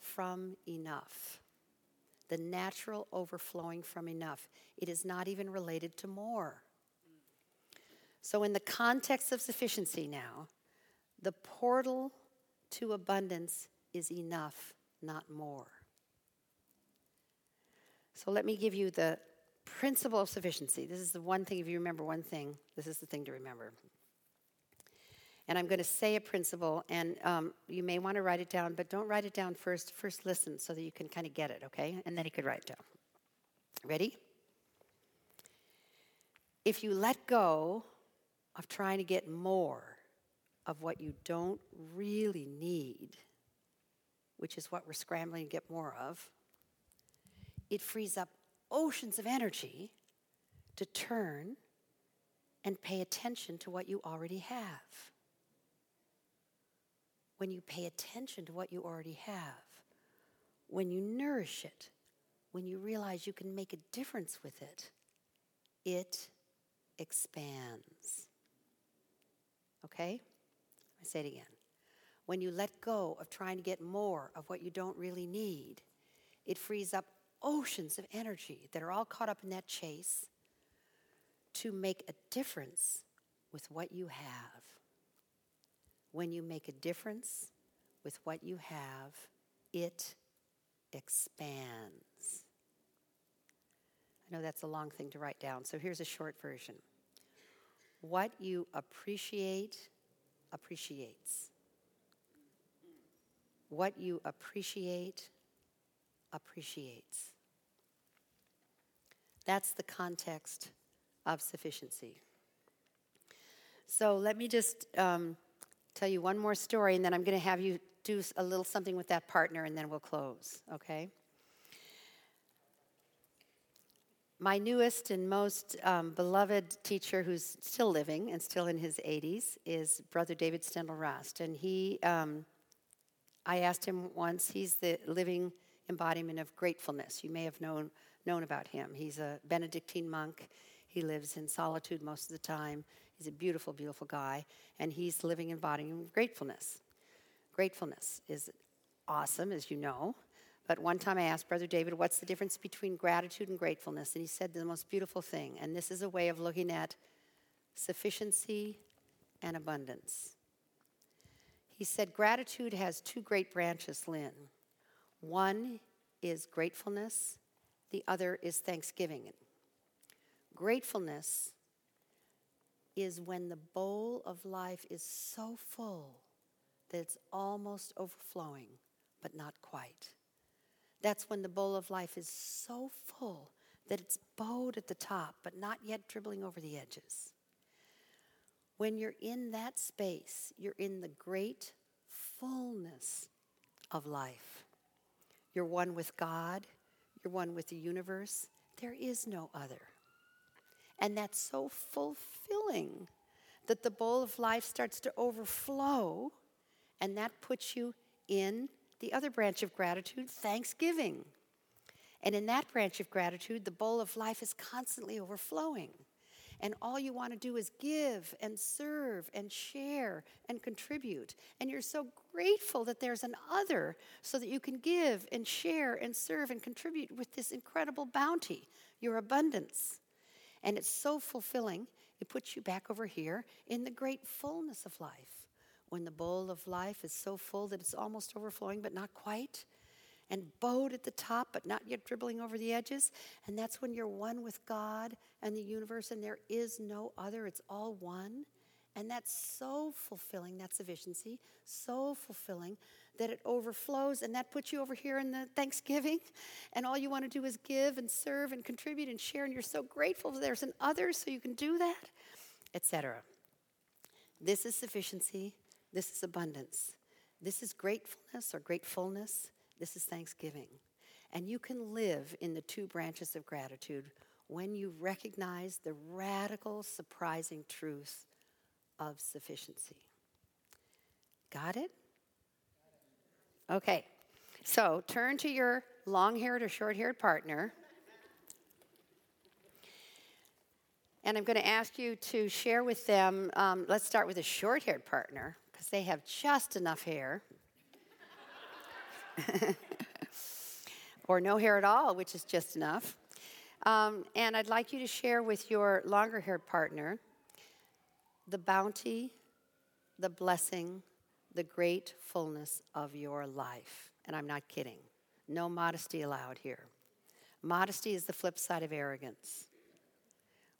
from enough. The natural overflowing from enough. It is not even related to more. So in the context of sufficiency now, the portal to abundance is enough, not more. So let me give you the principle of sufficiency. This is the one thing, if you remember one thing, this is the thing to remember. And I'm going to say a principle, and you may want to write it down, but don't write it down first. First listen so that you can kind of get it, okay? And then you could write it down. Ready? If you let go of trying to get more of what you don't really need, which is what we're scrambling to get more of, it frees up oceans of energy to turn and pay attention to what you already have. When you pay attention to what you already have, when you nourish it, when you realize you can make a difference with it, it expands. Okay? I say it again. When you let go of trying to get more of what you don't really need, it frees up oceans of energy that are all caught up in that chase to make a difference with what you have. When you make a difference with what you have, it expands. I know that's a long thing to write down, so here's a short version. What you appreciate, appreciates. What you appreciate, appreciates. That's the context of sufficiency. So let me just tell you one more story, and then I'm going to have you do a little something with that partner, and then we'll close, okay? My newest and most beloved teacher, who's still living and still in his 80s, is Brother David Steindl-Rast, and he, I asked him once, he's the living embodiment of gratefulness. You may have known about him. He's a Benedictine monk. He lives in solitude most of the time. He's a beautiful, beautiful guy, and he's living and embodying gratefulness. Gratefulness is awesome, as you know, but one time I asked Brother David, what's the difference between gratitude and gratefulness? And he said the most beautiful thing, and this is a way of looking at sufficiency and abundance. He said gratitude has two great branches, Lynn. One is gratefulness, the other is thanksgiving. Gratefulness is when the bowl of life is so full that it's almost overflowing, but not quite. That's when the bowl of life is so full that it's bowed at the top, but not yet dribbling over the edges. When you're in that space, you're in the great fullness of life. You're one with God, you're one with the universe, there is no other. And that's so fulfilling that the bowl of life starts to overflow, and that puts you in the other branch of gratitude, thanksgiving. And in that branch of gratitude, the bowl of life is constantly overflowing. And all you want to do is give and serve and share and contribute. And you're so grateful that there's an other so that you can give and share and serve and contribute with this incredible bounty, your abundance. And it's so fulfilling, it puts you back over here in the great fullness of life. When the bowl of life is so full that it's almost overflowing, but not quite, and bowed at the top, but not yet dribbling over the edges, and that's when you're one with God and the universe, and there is no other, it's all one. And that's so fulfilling, that sufficiency, so fulfilling that it overflows, and that puts you over here in the thanksgiving, and all you want to do is give and serve and contribute and share, and you're so grateful that there's an other so you can do that, etc. This is sufficiency. This is abundance. This is gratefulness or gratefulness. This is thanksgiving. And you can live in the two branches of gratitude when you recognize the radical, surprising truth of sufficiency. Got it? Okay. So turn to your long-haired or short-haired partner And I'm going to ask you to share with them, let's start with a short-haired partner, because they have just enough hair. Or no hair at all, which is just enough. And I'd like you to share with your longer-haired partner the bounty, the blessing, the great fullness of your life. And I'm not kidding. No modesty allowed here. Modesty is the flip side of arrogance.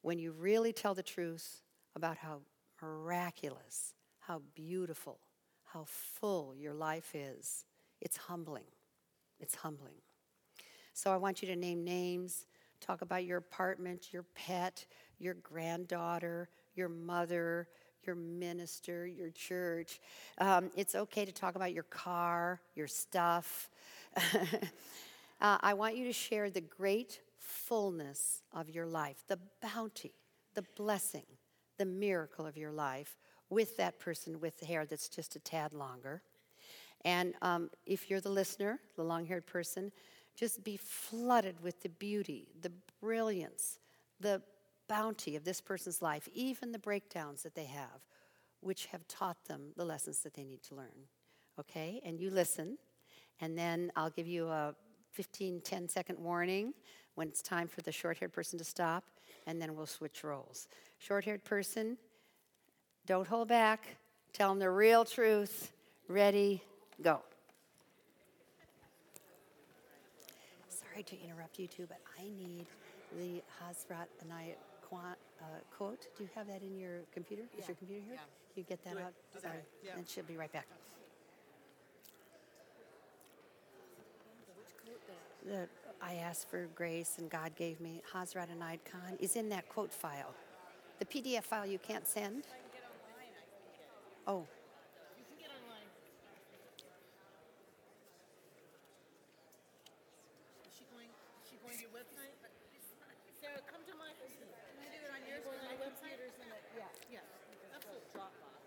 When you really tell the truth about how miraculous, how beautiful, how full your life is, it's humbling. It's humbling. So I want you to name names, talk about your apartment, your pet, your granddaughter, your mother, your minister, your church. It's okay to talk about your car, your stuff. I want you to share the great fullness of your life, the bounty, the blessing, the miracle of your life with that person with hair that's just a tad longer. And if you're the listener, the long-haired person, just be flooded with the beauty, the brilliance, the bounty of this person's life, even the breakdowns that they have, which have taught them the lessons that they need to learn. Okay? And you listen, and then I'll give you a 10-second warning when it's time for the short-haired person to stop, and then we'll switch roles. Short-haired person, don't hold back. Tell them the real truth. Ready, go. Sorry to interrupt you two, but I need the Hazrat Inayat Khan quote. Do you have that in your computer? Yeah. Is your computer here? Yeah. Can you get that out? Sorry. Yeah. And she'll be right back. I asked for grace and God gave me. Hazrat Inayat Khan is in that quote file. The PDF file you can't send? I can get online. Oh. You can get online. Is she going to your website? Sarah, come to my website. Can you do it on yours? On my website? Yeah. Yeah. Absolute Dropbox.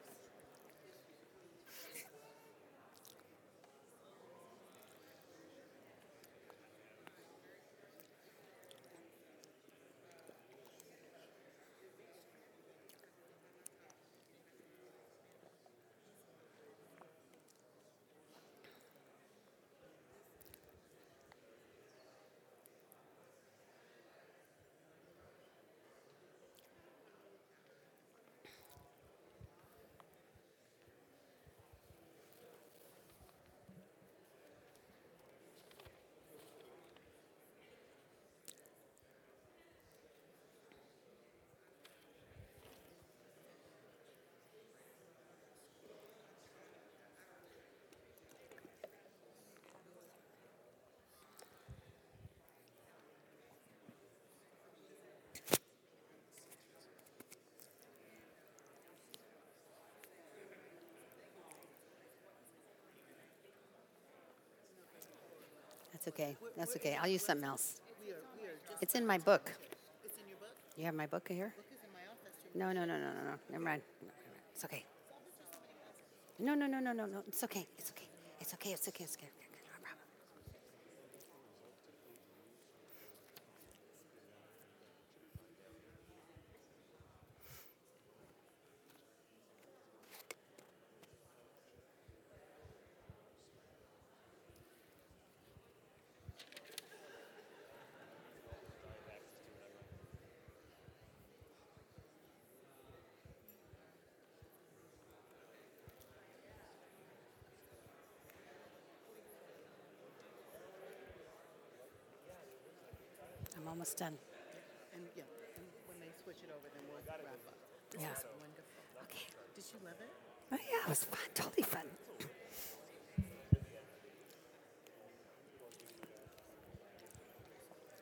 That's okay. That's okay. I'll use something else. It's in my book. It's in your book? You have my book here? No. Never mind. It's okay. No. It's okay. No problem. Almost done. And when they switch it over, then we'll wrap up. This is wonderful. Okay. Did you love it? Oh, yeah, it was fun. Totally fun.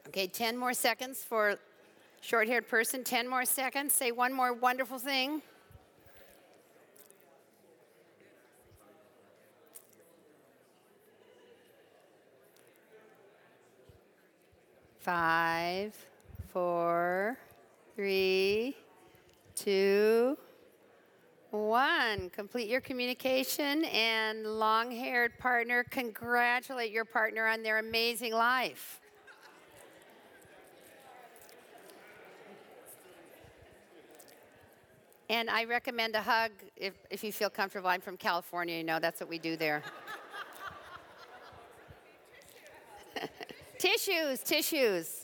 Okay, 10 more seconds for short-haired person. 10 more seconds. Say one more wonderful thing. Five, four, three, two, one. Complete your communication, and long-haired partner, congratulate your partner on their amazing life. And I recommend a hug if you feel comfortable. I'm from California, you know, that's what we do there. Tissues.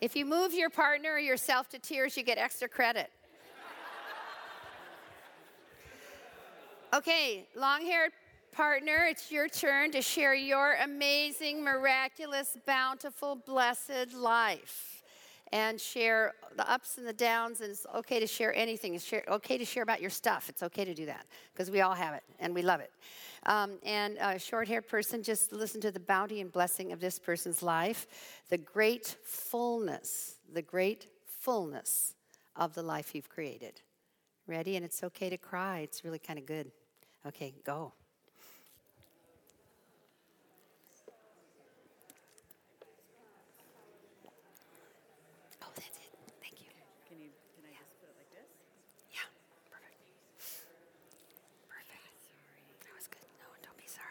If you move your partner or yourself to tears, you get extra credit. Okay, long-haired partner, it's your turn to share your amazing, miraculous, bountiful, blessed life and share the ups and the downs. And it's okay to share anything. It's okay to share about your stuff. It's okay to do that because we all have it and we love it. And a short-haired person, just listen to the bounty and blessing of this person's life, the great fullness of the life you've created. Ready? And it's okay to cry. It's really kind of good. Okay, go. Oh, that's it. Thank you. Can I just put it like this? Yeah. Perfect. Sorry. That was good. No, don't be sorry.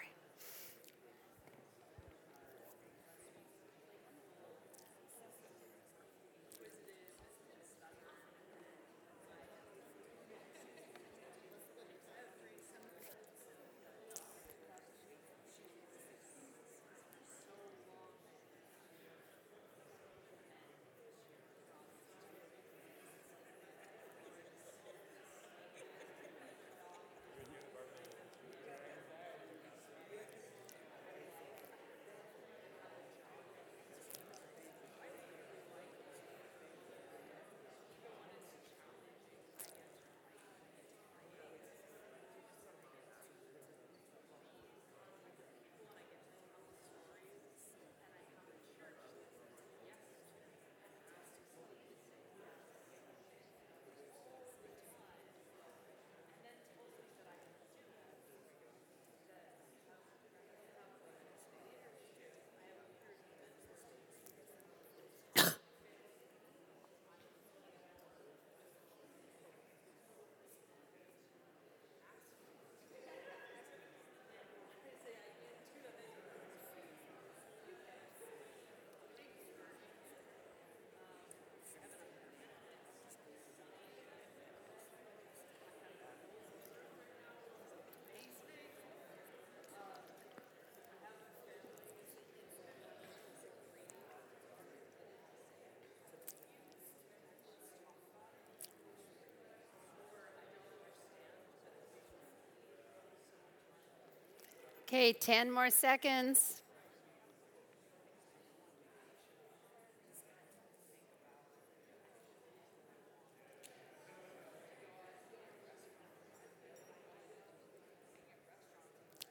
Okay, 10 more seconds.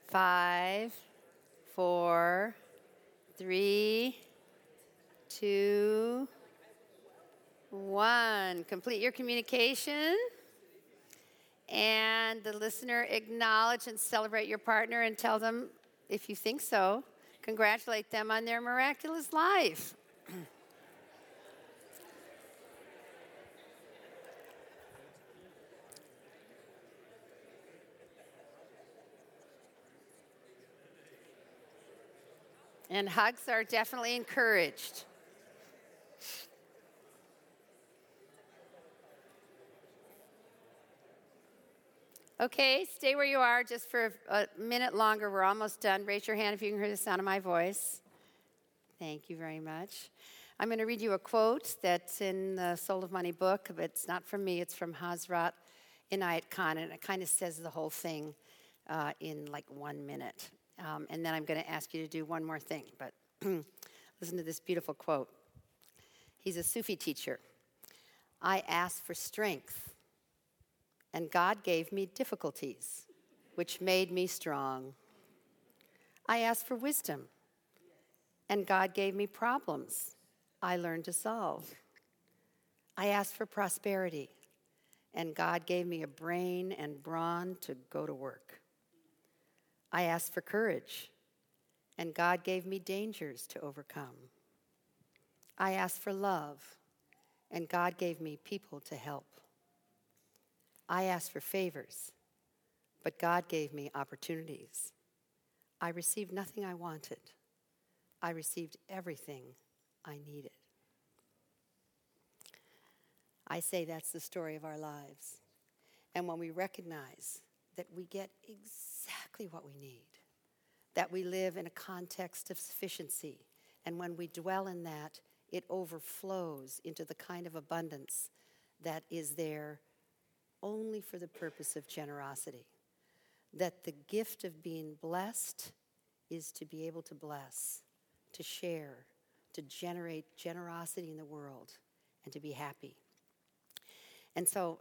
Five, four, three, two, one. Complete your communication. And the listener, acknowledge and celebrate your partner and tell them, if you think so, congratulate them on their miraculous life. And hugs are definitely encouraged. Okay, stay where you are just for a minute longer. We're almost done. Raise your hand if you can hear the sound of my voice. Thank you very much. I'm going to read you a quote that's in the Soul of Money book, but it's not from me. It's from Hazrat Inayat Khan, and it kind of says the whole thing in like 1 minute. And then I'm going to ask you to do one more thing, but listen to this beautiful quote. He's a Sufi teacher. I asked for strength. And God gave me difficulties, which made me strong. I asked for wisdom, and God gave me problems I learned to solve. I asked for prosperity, and God gave me a brain and brawn to go to work. I asked for courage, and God gave me dangers to overcome. I asked for love, and God gave me people to help. I asked for favors, but God gave me opportunities. I received nothing I wanted. I received everything I needed. I say that's the story of our lives. And when we recognize that we get exactly what we need, that we live in a context of sufficiency, and when we dwell in that, it overflows into the kind of abundance that is there only for the purpose of generosity. That the gift of being blessed is to be able to bless, to share, to generate generosity in the world, and to be happy. And so,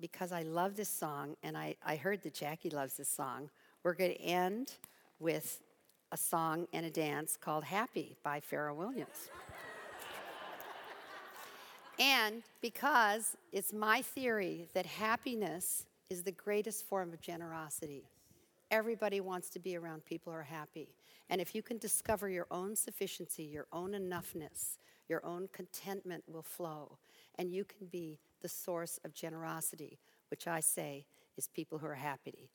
because I love this song, and I heard that Jackie loves this song, we're going to end with a song and a dance called Happy by Pharrell Williams. And because it's my theory that happiness is the greatest form of generosity. Everybody wants to be around people who are happy. And if you can discover your own sufficiency, your own enoughness, your own contentment will flow. And you can be the source of generosity, which I say is people who are happy.